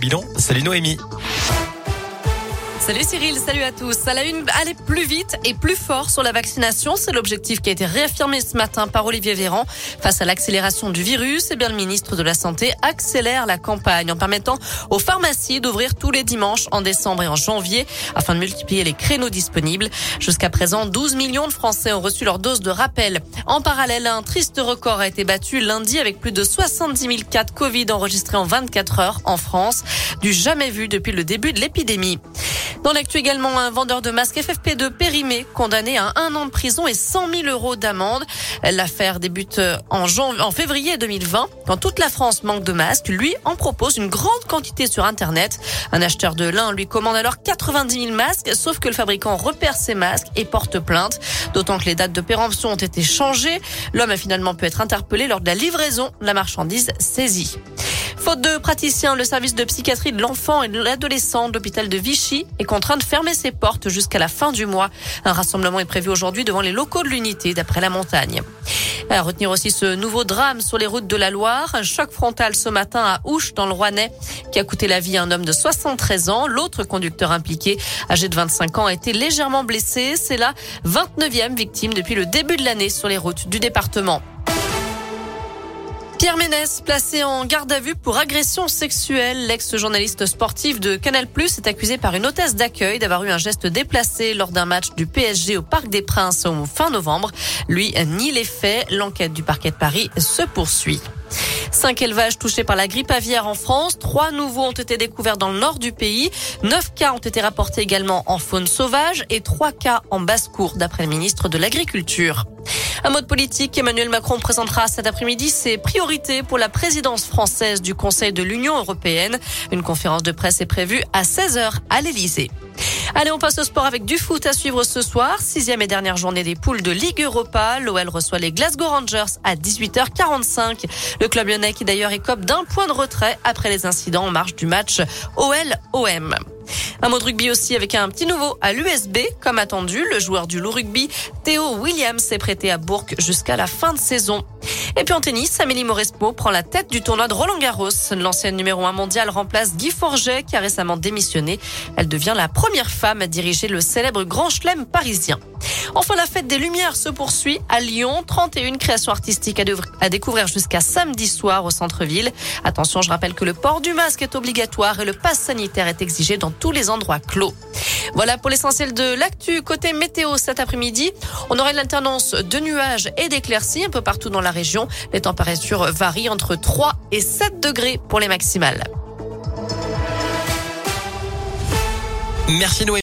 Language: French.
Bilan, salut Noémie. Salut Cyril, salut à tous. À la une, aller plus vite et plus fort sur la vaccination, c'est l'objectif qui a été réaffirmé ce matin par Olivier Véran. Face à l'accélération du virus, le ministre de la Santé accélère la campagne en permettant aux pharmacies d'ouvrir tous les dimanches en décembre et en janvier afin de multiplier les créneaux disponibles. Jusqu'à présent, 12 millions de Français ont reçu leur dose de rappel. En parallèle, un triste record a été battu lundi avec plus de 70 000 cas de Covid enregistrés en 24 heures en France, du jamais vu depuis le début de l'épidémie. Dans l'actu également, un vendeur de masques FFP2 périmé, condamné à 1 an de prison et 100 000 € d'amende. L'affaire débute en février 2020. Quand toute la France manque de masques, lui en propose une grande quantité sur Internet. Un acheteur de l'un lui commande alors 90 000 masques, sauf que le fabricant repère ses masques et porte plainte. D'autant que les dates de péremption ont été changées. L'homme a finalement pu être interpellé lors de la livraison de la marchandise saisie. Faute de praticiens, le service de psychiatrie de l'enfant et de l'adolescent de l'hôpital de Vichy est contraint de fermer ses portes jusqu'à la fin du mois. Un rassemblement est prévu aujourd'hui devant les locaux de l'unité d'après La Montagne. À retenir aussi ce nouveau drame sur les routes de la Loire. Un choc frontal ce matin à Ouche dans le Rouennais qui a coûté la vie à un homme de 73 ans. L'autre conducteur impliqué, âgé de 25 ans, a été légèrement blessé. C'est la 29e victime depuis le début de l'année sur les routes du département. Pierre Ménès, placé en garde à vue pour agression sexuelle. L'ex-journaliste sportif de Canal+, est accusé par une hôtesse d'accueil d'avoir eu un geste déplacé lors d'un match du PSG au Parc des Princes au fin novembre. Lui nie les faits. L'enquête du parquet de Paris se poursuit. 5 élevages touchés par la grippe aviaire en France. 3 nouveaux ont été découverts dans le nord du pays. 9 cas ont été rapportés également en faune sauvage et 3 cas en basse-cour, d'après le ministre de l'Agriculture. Un mode politique, Emmanuel Macron présentera cet après-midi ses priorités pour la présidence française du Conseil de l'Union Européenne. Une conférence de presse est prévue à 16h à l'Élysée. Allez, on passe au sport avec du foot à suivre ce soir. 6e et dernière journée des poules de Ligue Europa. L'OL reçoit les Glasgow Rangers à 18h45. Le club lyonnais qui d'ailleurs écope d'un point de retrait après les incidents en marge du match OL-OM. Un mot de rugby aussi avec un petit nouveau à l'USB. Comme attendu, le joueur du Lou rugby, Théo Williams, s'est prêté à Bourg jusqu'à la fin de saison. Et puis en tennis, Amélie Mauresmo prend la tête du tournoi de Roland-Garros. L'ancienne numéro 1 mondiale remplace Guy Forget qui a récemment démissionné. Elle devient la première femme à diriger le célèbre Grand Chelem parisien. Enfin, la fête des Lumières se poursuit à Lyon. 31 créations artistiques à découvrir jusqu'à samedi soir au centre-ville. Attention, je rappelle que le port du masque est obligatoire et le pass sanitaire est exigé dans tous les endroits clos. Voilà pour l'essentiel de l'actu. Côté météo cet après-midi, on aura une alternance de nuages et d'éclaircies un peu partout dans la région. Les températures varient entre 3 et 7 degrés pour les maximales. Merci Noé.